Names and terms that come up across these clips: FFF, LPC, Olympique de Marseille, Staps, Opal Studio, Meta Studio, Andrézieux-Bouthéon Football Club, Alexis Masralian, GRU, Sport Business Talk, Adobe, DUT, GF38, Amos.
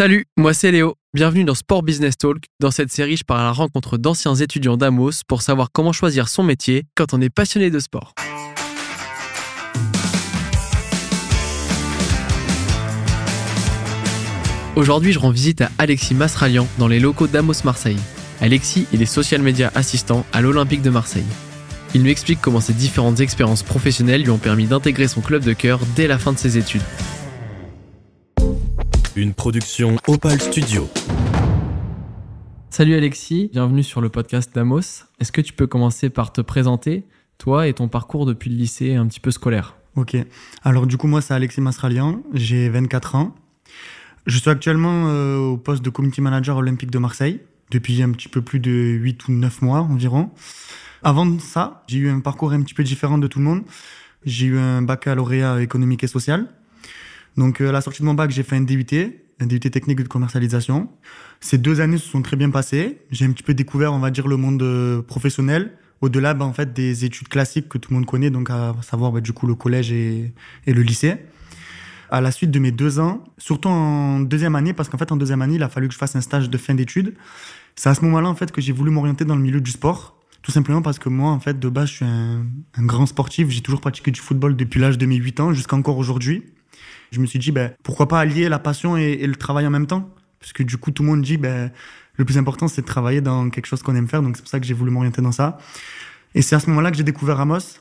Salut, moi c'est Léo, bienvenue dans Sport Business Talk. Dans cette série, je pars à la rencontre d'anciens étudiants d'Amos pour savoir comment choisir son métier quand on est passionné de sport. Aujourd'hui, je rends visite à Alexis Masralian dans les locaux d'Amos Marseille. Alexis, il est social media assistant à l'Olympique de Marseille. Il nous explique comment ses différentes expériences professionnelles lui ont permis d'intégrer son club de cœur dès la fin de ses études. Une production Opal Studio. Salut Alexis, bienvenue sur le podcast d'Amos. Est-ce que tu peux commencer par te présenter, toi et ton parcours depuis le lycée un petit peu scolaire? Ok, alors du coup moi c'est Alexis Masralian, j'ai 24 ans. Je suis actuellement au poste de community manager olympique de Marseille depuis un petit peu plus de 8 ou 9 mois environ. Avant ça, j'ai eu un parcours un petit peu différent de tout le monde. J'ai eu un baccalauréat économique et social. Donc à la sortie de mon bac, j'ai fait un DUT technique de commercialisation. Ces 2 années se sont très bien passées. J'ai un petit peu découvert, on va dire, le monde professionnel, au-delà en fait, des études classiques que tout le monde connaît, donc à savoir du coup le collège et le lycée. À la suite de mes 2 ans, surtout en deuxième année, parce qu'en fait en deuxième année, il a fallu que je fasse un stage de fin d'études. C'est à ce moment-là en fait que j'ai voulu m'orienter dans le milieu du sport. Tout simplement parce que moi, en fait, de base, je suis un grand sportif. J'ai toujours pratiqué du football depuis l'âge de mes 8 ans jusqu'à encore aujourd'hui. Je me suis dit, pourquoi pas allier la passion et le travail en même temps ? Parce que du coup, tout le monde dit, le plus important, c'est de travailler dans quelque chose qu'on aime faire. Donc, c'est pour ça que j'ai voulu m'orienter dans ça. Et c'est à ce moment-là que j'ai découvert Amos.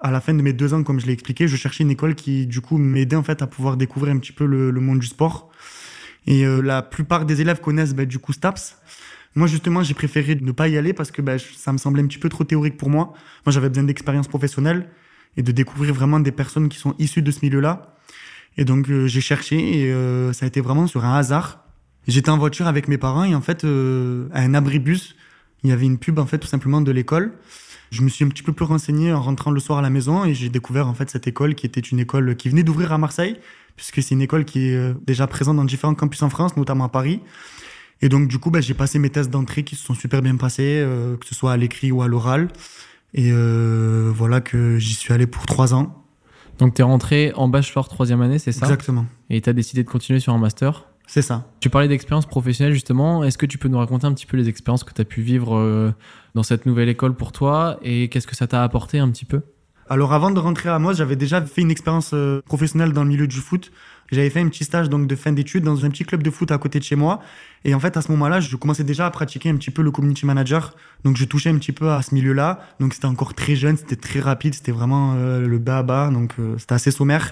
À la fin de mes 2 ans, comme je l'ai expliqué, je cherchais une école qui, du coup, m'aidait en fait à pouvoir découvrir un petit peu le monde du sport. Et la plupart des élèves connaissent, du coup, Staps. Moi, justement, j'ai préféré ne pas y aller parce que ça me semblait un petit peu trop théorique pour moi. Moi, j'avais besoin d'expérience professionnelle et de découvrir vraiment des personnes qui sont issues de ce milieu-là. Et donc, j'ai cherché et ça a été vraiment sur un hasard. J'étais en voiture avec mes parents et en fait, à un abribus, il y avait une pub, en fait, tout simplement de l'école. Je me suis un petit peu plus renseigné en rentrant le soir à la maison et j'ai découvert, en fait, cette école qui était une école qui venait d'ouvrir à Marseille, puisque c'est une école qui est déjà présente dans différents campus en France, notamment à Paris. Et donc, du coup, j'ai passé mes tests d'entrée qui se sont super bien passés, que ce soit à l'écrit ou à l'oral. Et voilà que j'y suis allé pour 3 ans. Donc, tu es rentré en bachelor 3e année, c'est ça ? Exactement. Et tu as décidé de continuer sur un master ? C'est ça. Tu parlais d'expérience professionnelle, justement. Est-ce que tu peux nous raconter un petit peu les expériences que tu as pu vivre dans cette nouvelle école pour toi ? Et qu'est-ce que ça t'a apporté un petit peu ? Alors, avant de rentrer à Amos, j'avais déjà fait une expérience professionnelle dans le milieu du foot. J'avais fait un petit stage donc de fin d'études dans un petit club de foot à côté de chez moi. Et en fait, à ce moment-là, je commençais déjà à pratiquer un petit peu le community manager. Donc, je touchais un petit peu à ce milieu-là. Donc, c'était encore très jeune, c'était très rapide, c'était vraiment le bas-bas. Donc, c'était assez sommaire.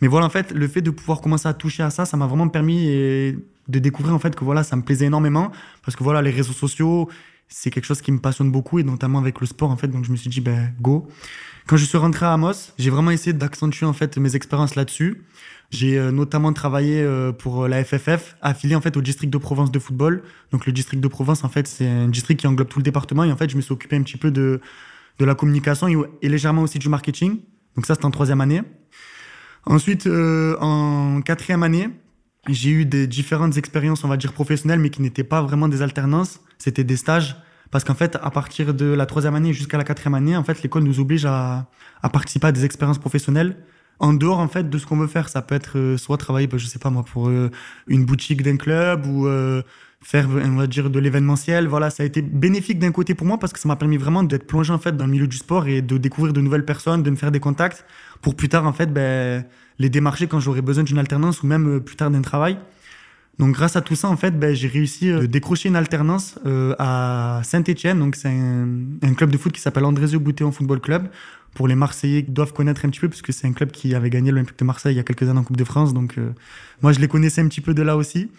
Mais voilà, en fait, le fait de pouvoir commencer à toucher à ça, ça m'a vraiment permis de découvrir en fait que voilà, ça me plaisait énormément. Parce que voilà, les réseaux sociaux, c'est quelque chose qui me passionne beaucoup et notamment avec le sport en fait. Donc, je me suis dit, go. Quand je suis rentré à Amos, j'ai vraiment essayé d'accentuer en fait mes expériences là-dessus. J'ai notamment travaillé pour la FFF, affiliée en fait au district de Provence de football. Donc le district de Provence, en fait, c'est un district qui englobe tout le département. Et en fait, je me suis occupé un petit peu de la communication et légèrement aussi du marketing. Donc ça, c'était en 3e année. Ensuite, en 4e année, j'ai eu des différentes expériences, on va dire professionnelles, mais qui n'étaient pas vraiment des alternances. C'était des stages. Parce qu'en fait, à partir de la 3e année jusqu'à la 4e année, en fait, l'école nous oblige à participer à des expériences professionnelles. En dehors, en fait, de ce qu'on veut faire, ça peut être soit travailler, je sais pas moi, pour une boutique d'un club ou faire, on va dire, de l'événementiel. Voilà, ça a été bénéfique d'un côté pour moi parce que ça m'a permis vraiment d'être plongé, en fait, dans le milieu du sport et de découvrir de nouvelles personnes, de me faire des contacts pour plus tard, en fait, les démarcher quand j'aurai besoin d'une alternance ou même plus tard d'un travail. Donc, grâce à tout ça, en fait, j'ai réussi à décrocher une alternance à Saint-Étienne. Donc, c'est un club de foot qui s'appelle Andrézieux-Bouthéon Football Club. Pour les Marseillais qui doivent connaître un petit peu, parce que c'est un club qui avait gagné l'Olympique de Marseille il y a quelques années en Coupe de France. Donc, moi, je les connaissais un petit peu de là aussi.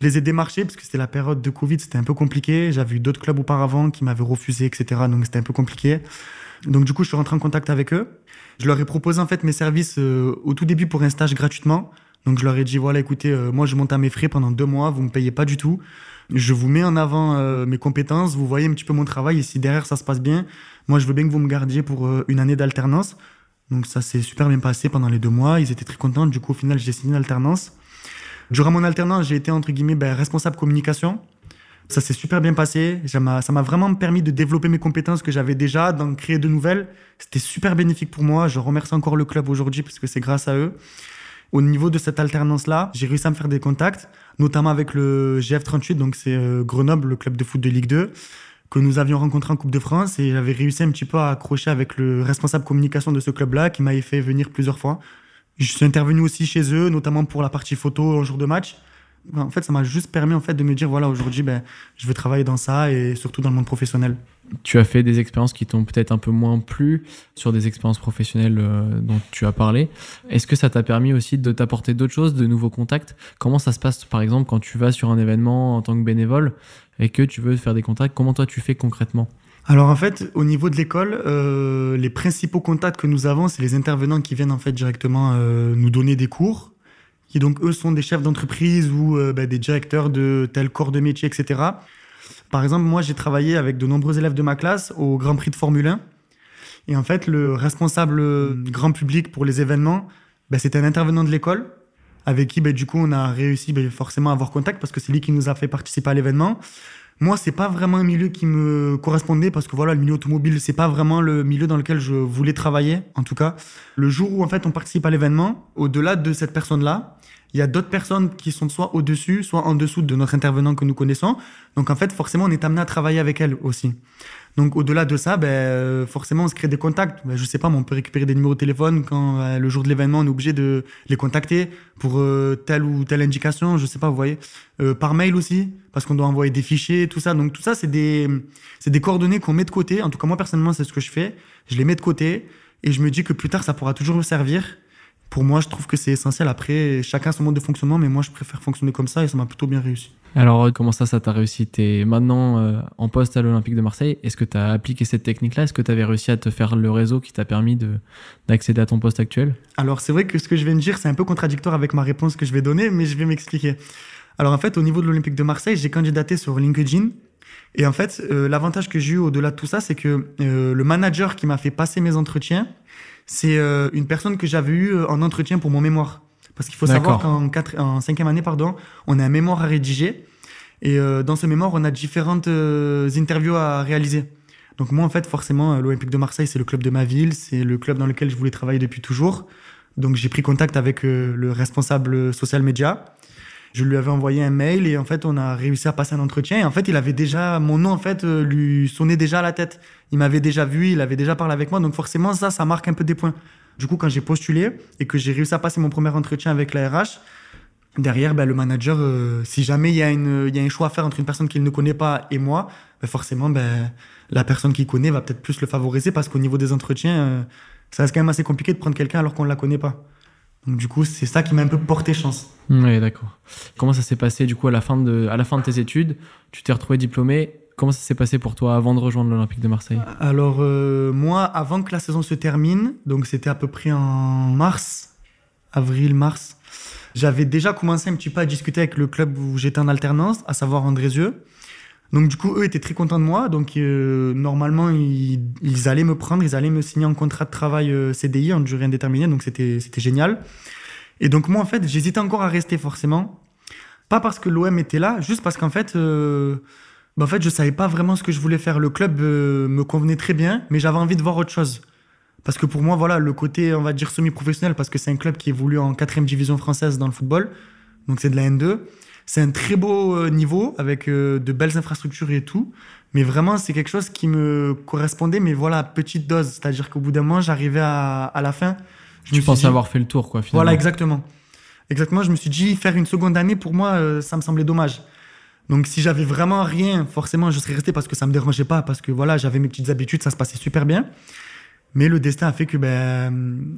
Je les ai démarchés, parce que c'était la période de Covid, c'était un peu compliqué. J'avais eu d'autres clubs auparavant qui m'avaient refusé, etc. Donc, c'était un peu compliqué. Donc, du coup, je suis rentré en contact avec eux. Je leur ai proposé, en fait, mes services au tout début pour un stage gratuitement. Donc, je leur ai dit, voilà, écoutez, moi, je monte à mes frais pendant 2 mois, vous me payez pas du tout. Je vous mets en avant mes compétences, vous voyez un petit peu mon travail et si derrière ça se passe bien, moi je veux bien que vous me gardiez pour une année d'alternance. Donc ça s'est super bien passé pendant les 2 mois, ils étaient très contents, du coup au final j'ai signé une alternance. Durant mon alternance, j'ai été entre guillemets responsable communication. Ça s'est super bien passé, ça m'a vraiment permis de développer mes compétences que j'avais déjà, d'en créer de nouvelles. C'était super bénéfique pour moi, je remercie encore le club aujourd'hui parce que c'est grâce à eux. Au niveau de cette alternance-là, j'ai réussi à me faire des contacts, notamment avec le GF38, donc c'est Grenoble, le club de foot de Ligue 2, que nous avions rencontré en Coupe de France, et j'avais réussi un petit peu à accrocher avec le responsable communication de ce club-là, qui m'avait fait venir plusieurs fois. Je suis intervenu aussi chez eux, notamment pour la partie photo au jour de match. En fait, ça m'a juste permis de me dire, voilà, aujourd'hui, je veux travailler dans ça et surtout dans le monde professionnel. Tu as fait des expériences qui t'ont peut-être un peu moins plu sur des expériences professionnelles dont tu as parlé. Est-ce que ça t'a permis aussi de t'apporter d'autres choses, de nouveaux contacts ? Comment ça se passe, par exemple, quand tu vas sur un événement en tant que bénévole et que tu veux faire des contacts ? Comment toi, tu fais concrètement ? Alors en fait, au niveau de l'école, les principaux contacts que nous avons, c'est les intervenants qui viennent en fait directement nous donner des cours, qui donc eux sont des chefs d'entreprise ou des directeurs de tel corps de métier, etc. Par exemple, moi j'ai travaillé avec de nombreux élèves de ma classe au Grand Prix de Formule 1. Et en fait, le responsable grand public pour les événements, c'était un intervenant de l'école avec qui du coup on a réussi forcément à avoir contact parce que c'est lui qui nous a fait participer à l'événement. Moi, c'est pas vraiment un milieu qui me correspondait parce que voilà, le milieu automobile, c'est pas vraiment le milieu dans lequel je voulais travailler. En tout cas, le jour où en fait on participe à l'événement, au-delà de cette personne-là, il y a d'autres personnes qui sont soit au-dessus, soit en dessous de notre intervenant que nous connaissons. Donc en fait, forcément, on est amené à travailler avec elles aussi. Donc au-delà de ça, forcément, on se crée des contacts. Je sais pas, mais on peut récupérer des numéros de téléphone quand le jour de l'événement, on est obligé de les contacter pour telle ou telle indication. Je sais pas, vous voyez. Par mail aussi, parce qu'on doit envoyer des fichiers, tout ça. Donc tout ça, c'est des coordonnées qu'on met de côté. En tout cas, moi personnellement, c'est ce que je fais. Je les mets de côté et je me dis que plus tard, ça pourra toujours me servir. Pour moi, je trouve que c'est essentiel. Après, chacun son mode de fonctionnement, mais moi, je préfère fonctionner comme ça et ça m'a plutôt bien réussi. Alors, comment ça t'a réussi ? T'es maintenant en poste à l'Olympique de Marseille. Est-ce que t'as appliqué cette technique-là ? Est-ce que t'avais réussi à te faire le réseau qui t'a permis d'accéder à ton poste actuel ? Alors, c'est vrai que ce que je viens de dire, c'est un peu contradictoire avec ma réponse que je vais donner, mais je vais m'expliquer. Alors, en fait, au niveau de l'Olympique de Marseille, j'ai candidaté sur LinkedIn. Et en fait, l'avantage que j'ai eu au-delà de tout ça, c'est que le manager qui m'a fait passer mes entretiens, c'est une personne que j'avais eue en entretien pour mon mémoire. Parce qu'il faut savoir qu'en cinquième année, on a un mémoire à rédiger. Et dans ce mémoire, on a différentes interviews à réaliser. Donc moi, en fait, forcément, l'Olympique de Marseille, c'est le club de ma ville. C'est le club dans lequel je voulais travailler depuis toujours. Donc j'ai pris contact avec le responsable social média. Je lui avais envoyé un mail et en fait, on a réussi à passer un entretien. Et en fait, il avait déjà, mon nom, en fait, lui sonnait déjà à la tête. Il m'avait déjà vu, il avait déjà parlé avec moi. Donc forcément, ça marque un peu des points. Du coup, quand j'ai postulé et que j'ai réussi à passer mon premier entretien avec la RH, derrière, le manager, si jamais il y a un choix à faire entre une personne qu'il ne connaît pas et moi, forcément, la personne qu'il connaît va peut-être plus le favoriser parce qu'au niveau des entretiens, ça reste quand même assez compliqué de prendre quelqu'un alors qu'on ne la connaît pas. Donc, du coup, c'est ça qui m'a un peu porté chance. Oui, d'accord. Comment ça s'est passé, du coup, à la fin de tes études ? Tu t'es retrouvé diplômé. Comment ça s'est passé pour toi avant de rejoindre l'Olympique de Marseille ? Alors, moi, avant que la saison se termine, donc c'était à peu près en avril-mars, j'avais déjà commencé un petit peu à discuter avec le club où j'étais en alternance, à savoir Andrézieux. Donc, du coup, eux étaient très contents de moi. Donc, normalement, ils allaient me prendre, ils allaient me signer un contrat de travail CDI, en durée indéterminée. Donc, c'était génial. Et donc, moi, en fait, j'hésitais encore à rester, forcément. Pas parce que l'OM était là, juste parce qu'en fait, je savais pas vraiment ce que je voulais faire. Le club me convenait très bien, mais j'avais envie de voir autre chose. Parce que pour moi, voilà, le côté, on va dire, semi-professionnel, parce que c'est un club qui évolue en 4e division française dans le football. Donc, c'est de la N2. C'est un très beau niveau avec de belles infrastructures et tout. Mais vraiment, c'est quelque chose qui me correspondait, mais voilà, à petite dose. C'est-à-dire qu'au bout d'un moment, j'arrivais à la fin. Tu penses avoir fait le tour, quoi, finalement. Voilà, exactement. Exactement, je me suis dit, faire une seconde année, pour moi, ça me semblait dommage. Donc, si j'avais vraiment rien, forcément, je serais resté parce que ça me dérangeait pas, parce que voilà, j'avais mes petites habitudes, ça se passait super bien. Mais le destin a fait que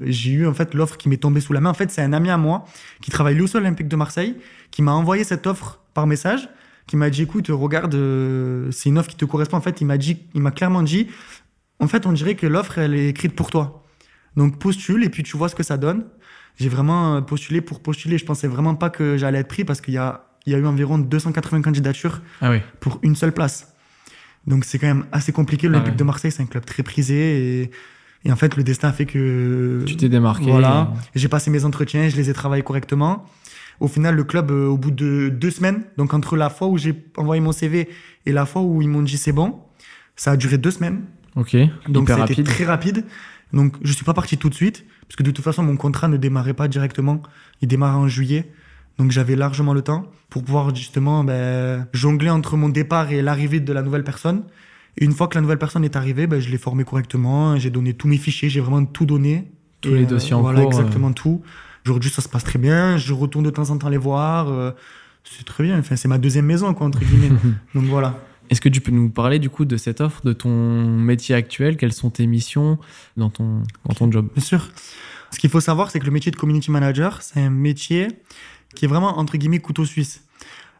j'ai eu en fait l'offre qui m'est tombée sous la main. En fait, c'est un ami à moi qui travaille lui aussi à l'Olympique de Marseille qui m'a envoyé cette offre par message, qui m'a dit écoute, regarde, c'est une offre qui te correspond. En fait, il m'a clairement dit, en fait, on dirait que l'offre elle est écrite pour toi. Donc postule et puis tu vois ce que ça donne. J'ai vraiment postulé pour postuler. Je pensais vraiment pas que j'allais être pris parce qu'il y a eu environ 280 candidatures pour une seule place. Donc c'est quand même assez compliqué. L'Olympique de Marseille, c'est un club très prisé et en fait, le destin a fait que... Tu t'es démarqué. Voilà, j'ai passé mes entretiens, je les ai travaillés correctement. Au final, le club, au bout de 2 semaines, donc entre la fois où j'ai envoyé mon CV et la fois où ils m'ont dit c'est bon, ça a duré 2 semaines. Ok, donc c'était très rapide. Donc je suis pas parti tout de suite parce que de toute façon, mon contrat ne démarrait pas directement, il démarrait en juillet. Donc j'avais largement le temps pour pouvoir justement jongler entre mon départ et l'arrivée de la nouvelle personne. Et une fois que la nouvelle personne est arrivée, je l'ai formée correctement, j'ai donné tous mes fichiers, j'ai vraiment tout donné. Tous les dossiers en cours. Voilà, exactement tout. Aujourd'hui, ça se passe très bien, je retourne de temps en temps les voir. C'est très bien, enfin, c'est ma deuxième maison, quoi, entre guillemets. Donc voilà. Est-ce que tu peux nous parler du coup de cette offre, de ton métier actuel ? Quelles sont tes missions dans ton job ? Bien sûr. Ce qu'il faut savoir, c'est que le métier de community manager, c'est un métier qui est vraiment, entre guillemets, couteau suisse.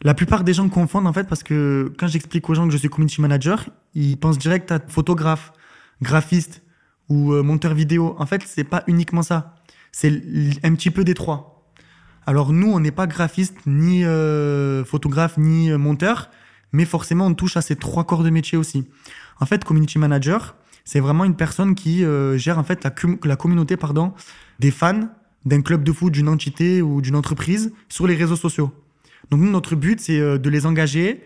La plupart des gens confondent, en fait, parce que quand j'explique aux gens que je suis community manager, ils pensent direct à photographe, graphiste ou monteur vidéo. En fait, c'est pas uniquement ça. C'est un petit peu des trois. Alors, nous, on n'est pas graphiste, ni photographe, ni monteur, mais forcément, on touche à ces trois corps de métier aussi. En fait, community manager, c'est vraiment une personne qui gère, en fait, la communauté, des fans d'un club de foot, d'une entité ou d'une entreprise sur les réseaux sociaux. Donc nous, notre but, c'est de les engager,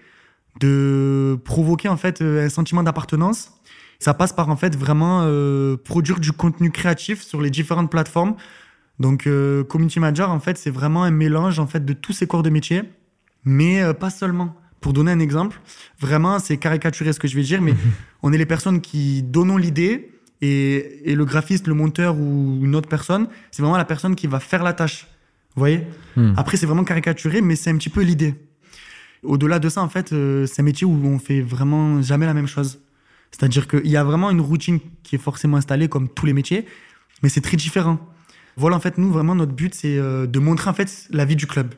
de provoquer en fait un sentiment d'appartenance. Ça passe par en fait vraiment produire du contenu créatif sur les différentes plateformes. Donc community manager, en fait, c'est vraiment un mélange en fait de tous ces corps de métier, mais pas seulement. Pour donner un exemple, vraiment, c'est caricaturé ce que je vais dire, mais on est les personnes qui donnons l'idée. Et le graphiste, le monteur ou une autre personne, c'est vraiment la personne qui va faire la tâche. Vous voyez ? Après, c'est vraiment caricaturé, mais c'est un petit peu l'idée. Au-delà de ça, en fait, c'est un métier où on ne fait vraiment jamais la même chose. C'est-à-dire qu'il y a vraiment une routine qui est forcément installée, comme tous les métiers, mais c'est très différent. Voilà, en fait, nous, vraiment, notre but, c'est de montrer, en fait, la vie du club.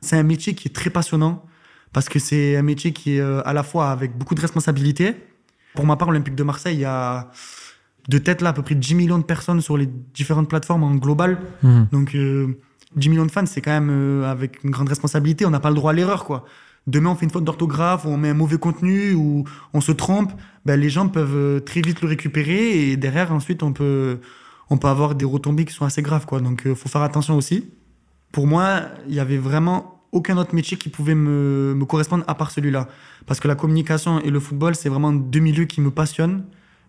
C'est un métier qui est très passionnant, parce que c'est un métier qui est à la fois avec beaucoup de responsabilités. Pour ma part, Olympique de Marseille, il y a... de tête là à peu près 10 millions de personnes sur les différentes plateformes en global. Donc 10 millions de fans, c'est quand même avec une grande responsabilité. On n'a pas le droit à l'erreur, quoi. Demain, on fait une faute d'orthographe, ou on met un mauvais contenu, ou on se trompe, les gens peuvent très vite le récupérer, et derrière ensuite on peut avoir des retombées qui sont assez graves, quoi. Donc faut faire attention aussi. Pour moi, il y avait vraiment aucun autre métier qui pouvait me correspondre à part celui-là, parce que la communication et le football, c'est vraiment deux milieux qui me passionnent.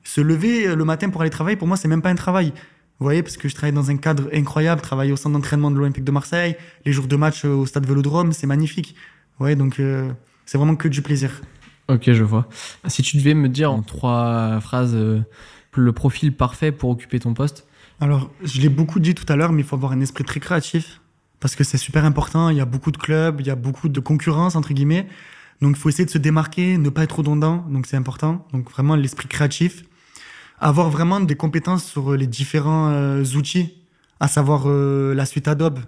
Se lever le matin pour aller travailler, pour moi, c'est même pas un travail. Vous voyez, parce que je travaille dans un cadre incroyable, travailler au centre d'entraînement de l'Olympique de Marseille, les jours de match au stade Vélodrome, c'est magnifique. Vous voyez, donc c'est vraiment que du plaisir. Ok, je vois. Si tu devais me dire en trois phrases le profil parfait pour occuper ton poste. Alors, je l'ai beaucoup dit tout à l'heure, mais il faut avoir un esprit très créatif, parce que c'est super important. Il y a beaucoup de clubs, il y a beaucoup de concurrence, entre guillemets. Donc, il faut essayer de se démarquer, ne pas être redondant, donc c'est important. Donc, vraiment, l'esprit créatif. Avoir vraiment des compétences sur les différents outils, à savoir la suite Adobe.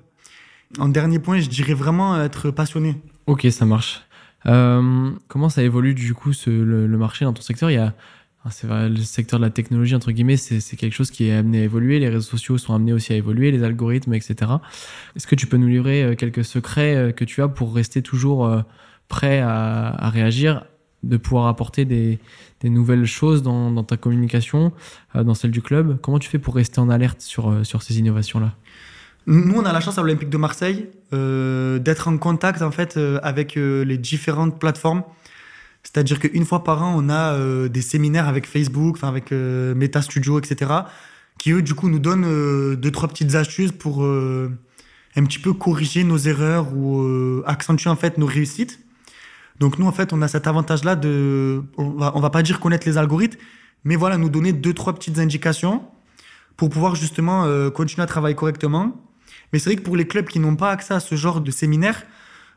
En dernier point, je dirais vraiment être passionné. Ok, ça marche. Comment ça évolue du coup le marché dans ton secteur ? C'est vrai, le secteur de la technologie, entre guillemets, c'est quelque chose qui est amené à évoluer. Les réseaux sociaux sont amenés aussi à évoluer, les algorithmes, etc. Est-ce que tu peux nous livrer quelques secrets que tu as pour rester toujours prêt à réagir, de pouvoir apporter des nouvelles choses dans ta communication, dans celle du club? Comment tu fais pour rester en alerte sur ces innovations-là ? Nous, on a la chance à l'Olympique de Marseille d'être en contact en fait, avec les différentes plateformes. C'est-à-dire qu'une fois par an, on a des séminaires avec Facebook, avec Meta Studio, etc., qui, eux, du coup, nous donnent 2-3 petites astuces pour un petit peu corriger nos erreurs ou accentuer en fait, nos réussites. Donc nous, en fait, on a cet avantage-là de... On va pas dire connaître les algorithmes, mais voilà, nous donner 2-3 petites indications pour pouvoir justement continuer à travailler correctement. Mais c'est vrai que pour les clubs qui n'ont pas accès à ce genre de séminaire,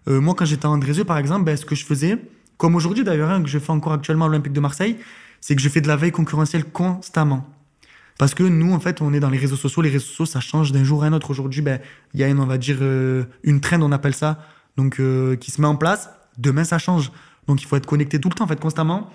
moi, quand j'étais à Andrézieux, par exemple, ce que je faisais, comme aujourd'hui d'ailleurs, que je fais encore actuellement à l'Olympique de Marseille, c'est que je fais de la veille concurrentielle constamment. Parce que nous, en fait, on est dans les réseaux sociaux. Les réseaux sociaux, ça change d'un jour à un autre. Aujourd'hui, il y a une trend, on appelle ça, donc qui se met en place. Demain, ça change. Donc, il faut être connecté tout le temps, en fait, constamment.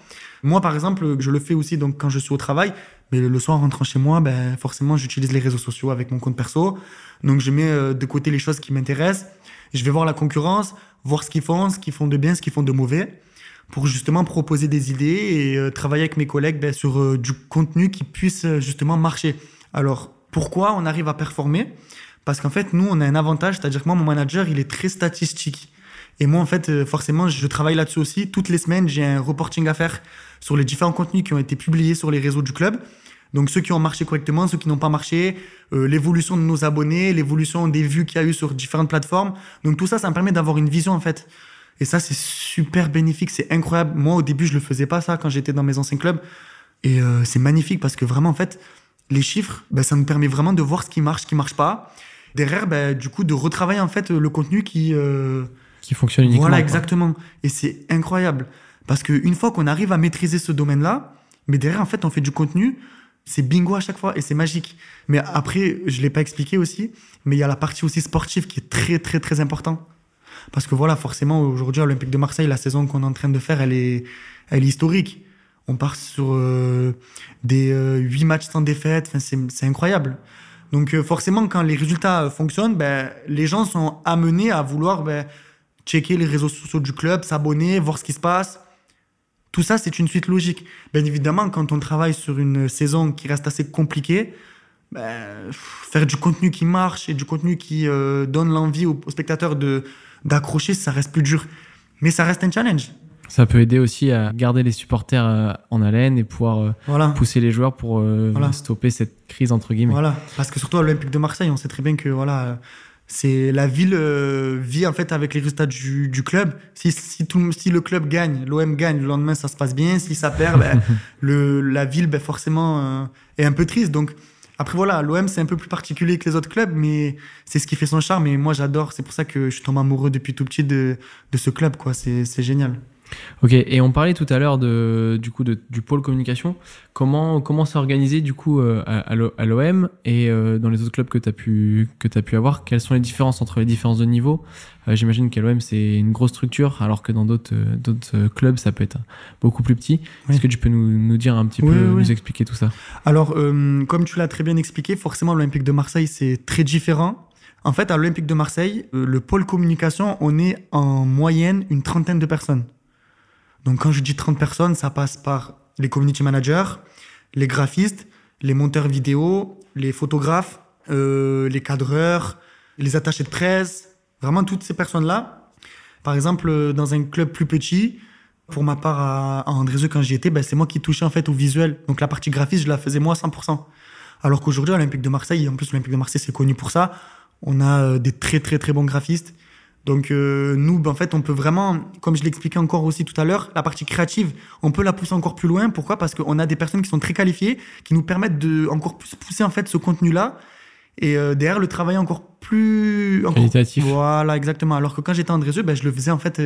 Moi, par exemple, je le fais aussi donc, quand je suis au travail. Mais le soir, en rentrant chez moi, forcément, j'utilise les réseaux sociaux avec mon compte perso. Donc, je mets de côté les choses qui m'intéressent. Je vais voir la concurrence, voir ce qu'ils font de bien, ce qu'ils font de mauvais, pour justement proposer des idées et travailler avec mes collègues sur du contenu qui puisse justement marcher. Alors, pourquoi on arrive à performer ? Parce qu'en fait, nous, on a un avantage. C'est-à-dire que moi, mon manager, il est très statistique. Et moi, en fait, forcément, je travaille là-dessus aussi. Toutes les semaines, j'ai un reporting à faire sur les différents contenus qui ont été publiés sur les réseaux du club. Donc ceux qui ont marché correctement, ceux qui n'ont pas marché, l'évolution de nos abonnés, l'évolution des vues qu'il y a eu sur différentes plateformes. Donc tout ça, ça me permet d'avoir une vision en fait. Et ça, c'est super bénéfique, c'est incroyable. Moi, au début, je le faisais pas ça quand j'étais dans mes anciens clubs. Et c'est magnifique parce que vraiment, en fait, les chiffres, ben, ça nous permet vraiment de voir ce qui marche pas. Derrière, ben, du coup, de retravailler en fait le contenu qui fonctionne uniquement. Voilà, exactement. Quoi. Et c'est incroyable parce que une fois qu'on arrive à maîtriser ce domaine-là, mais derrière, en fait, on fait du contenu. C'est bingo à chaque fois et c'est magique. Mais après, je ne l'ai pas expliqué aussi, mais il y a la partie aussi sportive qui est très, très, très importante. Parce que voilà, forcément, aujourd'hui, à l'Olympique de Marseille, la saison qu'on est en train de faire, elle est historique. On part sur des 8 matchs sans défaite. Enfin, c'est incroyable. Donc forcément, quand les résultats fonctionnent, ben, les gens sont amenés à vouloir checker les réseaux sociaux du club, s'abonner, voir ce qui se passe. Tout ça, c'est une suite logique. Bien évidemment, quand on travaille sur une saison qui reste assez compliquée, faire du contenu qui marche et du contenu qui donne l'envie aux spectateurs d'accrocher, ça reste plus dur. Mais ça reste un challenge. Ça peut aider aussi à garder les supporters en haleine et pouvoir pousser les joueurs pour stopper cette crise, entre guillemets. Voilà, parce que surtout à l'Olympique de Marseille, on sait très bien que c'est la ville vit en fait avec les résultats du club. Si le club gagne, l'OM gagne, le lendemain ça se passe bien. Si ça perd, la ville forcément est un peu triste. Donc après voilà, l'OM c'est un peu plus particulier que les autres clubs, mais c'est ce qui fait son charme. Et moi j'adore, c'est pour ça que je tombe amoureux depuis tout petit de ce club, quoi. C'est génial. Ok, et on parlait tout à l'heure du pôle communication. Comment c'est organisé du coup à l'OM et dans les autres clubs que tu as pu avoir? Quelles sont les différences entre les différences de niveau? J'imagine qu'à l'OM c'est une grosse structure, alors que dans d'autres clubs ça peut être beaucoup plus petit. Oui. Est-ce que tu peux nous dire un petit peu, nous expliquer tout ça? Alors, comme tu l'as très bien expliqué, forcément l'Olympique de Marseille c'est très différent. En fait, à l'Olympique de Marseille, le pôle communication, on est en moyenne une trentaine de personnes. Donc quand je dis 30 personnes, ça passe par les community managers, les graphistes, les monteurs vidéo, les photographes, les cadreurs, les attachés de presse, vraiment toutes ces personnes-là. Par exemple, dans un club plus petit, pour ma part à Andrézieux, quand j'y étais, c'est moi qui touchais en fait au visuel. Donc la partie graphiste, je la faisais moi 100%. Alors qu'aujourd'hui, à l'Olympique de Marseille, et en plus l'Olympique de Marseille c'est connu pour ça, on a des très très très bons graphistes. Donc nous, en fait, on peut vraiment, comme je l'expliquais encore aussi tout à l'heure, la partie créative, on peut la pousser encore plus loin. Pourquoi ? Parce qu'on a des personnes qui sont très qualifiées, qui nous permettent de encore plus pousser en fait ce contenu-là et derrière le travailler encore plus qualitatif. Voilà, exactement. Alors que quand j'étais à Andrézieux, je le faisais en fait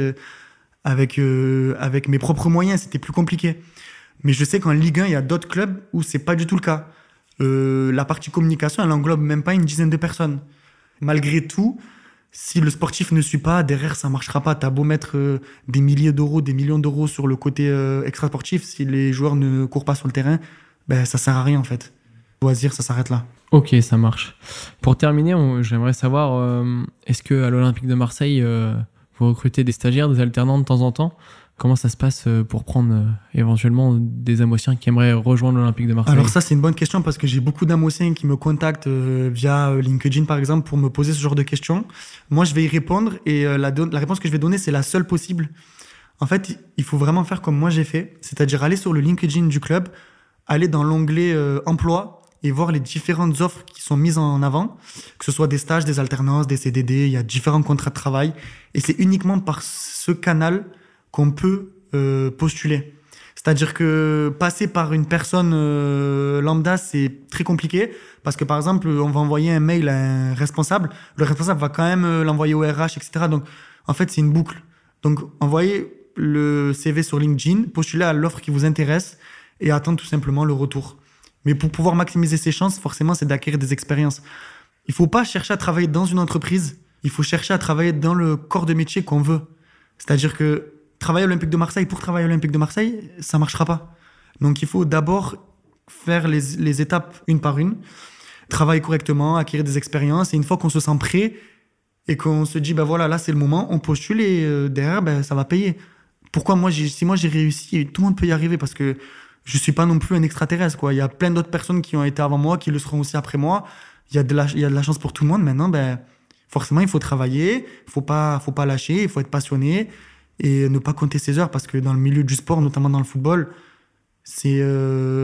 avec mes propres moyens, c'était plus compliqué. Mais je sais qu'en Ligue 1, il y a d'autres clubs où c'est pas du tout le cas. La partie communication, elle englobe même pas une dizaine de personnes. Malgré tout. Si le sportif ne suit pas, derrière, ça ne marchera pas. Tu as beau mettre des milliers d'euros, des millions d'euros sur le côté extra-sportif. Si les joueurs ne courent pas sur le terrain, ça ne sert à rien en fait. Loisir, ça s'arrête là. Ok, ça marche. Pour terminer, j'aimerais savoir, est-ce qu'à l'Olympique de Marseille, vous recrutez des stagiaires, des alternants de temps en temps ? Comment ça se passe pour prendre éventuellement des Amosiens qui aimeraient rejoindre l'Olympique de Marseille ? Alors ça, c'est une bonne question parce que j'ai beaucoup d'Amosiens qui me contactent via LinkedIn, par exemple, pour me poser ce genre de questions. Moi, je vais y répondre et la réponse que je vais donner, c'est la seule possible. En fait, il faut vraiment faire comme moi j'ai fait, c'est-à-dire aller sur le LinkedIn du club, aller dans l'onglet « Emploi » et voir les différentes offres qui sont mises en avant, que ce soit des stages, des alternances, des CDD, il y a différents contrats de travail. Et c'est uniquement par ce canal qu'on peut postuler. C'est-à-dire que passer par une personne lambda, c'est très compliqué parce que, par exemple, on va envoyer un mail à un responsable. Le responsable va quand même l'envoyer au RH, etc. Donc, en fait, c'est une boucle. Donc, envoyez le CV sur LinkedIn, postulez à l'offre qui vous intéresse et attendez tout simplement le retour. Mais pour pouvoir maximiser ses chances, forcément, c'est d'acquérir des expériences. Il ne faut pas chercher à travailler dans une entreprise. Il faut chercher à travailler dans le corps de métier qu'on veut. C'est-à-dire que travailler à l'Olympique de Marseille, pour travailler à l'Olympique de Marseille, ça ne marchera pas. Donc, il faut d'abord faire les étapes une par une, travailler correctement, acquérir des expériences. Et une fois qu'on se sent prêt et qu'on se dit, là, c'est le moment, on postule et derrière, ça va payer. Pourquoi si moi, j'ai réussi, tout le monde peut y arriver parce que je ne suis pas non plus un extraterrestre, quoi. Il y a plein d'autres personnes qui ont été avant moi, qui le seront aussi après moi. Il y a de la chance pour tout le monde. Maintenant, forcément, il faut travailler, il ne faut pas lâcher, il faut être passionné. Et ne pas compter ses heures parce que dans le milieu du sport, notamment dans le football, C'est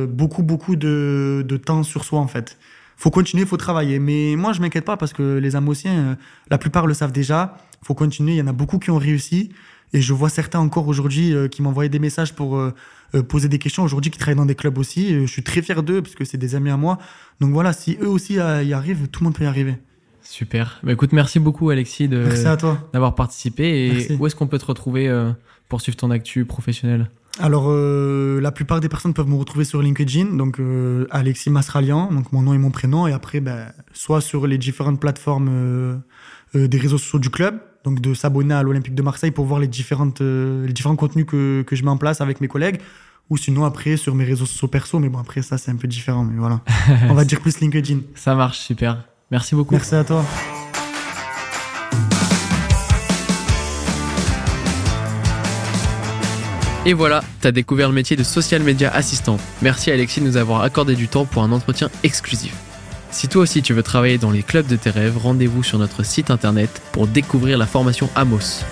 beaucoup de temps sur soi, en fait. Faut continuer, faut travailler. Mais moi, je m'inquiète pas parce que les Amosiens, la plupart le savent déjà. Faut continuer. Il y en a beaucoup qui ont réussi. Et je vois certains encore aujourd'hui qui m'envoyaient des messages pour poser des questions. Aujourd'hui, qui travaillent dans des clubs aussi. Je suis très fier d'eux parce que c'est des amis à moi. Donc voilà, si eux aussi y arrivent, tout le monde peut y arriver. Super. Bah, écoute, merci beaucoup, Alexis, d'avoir participé. Et merci. Où est-ce qu'on peut te retrouver pour suivre ton actu professionnelle? Alors, la plupart des personnes peuvent me retrouver sur LinkedIn, donc Alexis Masralian, donc mon nom et mon prénom, et après, soit sur les différentes plateformes des réseaux sociaux du club, donc de s'abonner à l'Olympique de Marseille pour voir les différents contenus que je mets en place avec mes collègues, ou sinon après sur mes réseaux sociaux perso, mais bon, après ça, c'est un peu différent, mais voilà. On va dire plus LinkedIn. Ça marche, super. Merci beaucoup. Merci à toi. Et voilà, t'as découvert le métier de social media assistant. Merci Alexis de nous avoir accordé du temps pour un entretien exclusif. Si toi aussi tu veux travailler dans les clubs de tes rêves, rendez-vous sur notre site internet pour découvrir la formation Amos.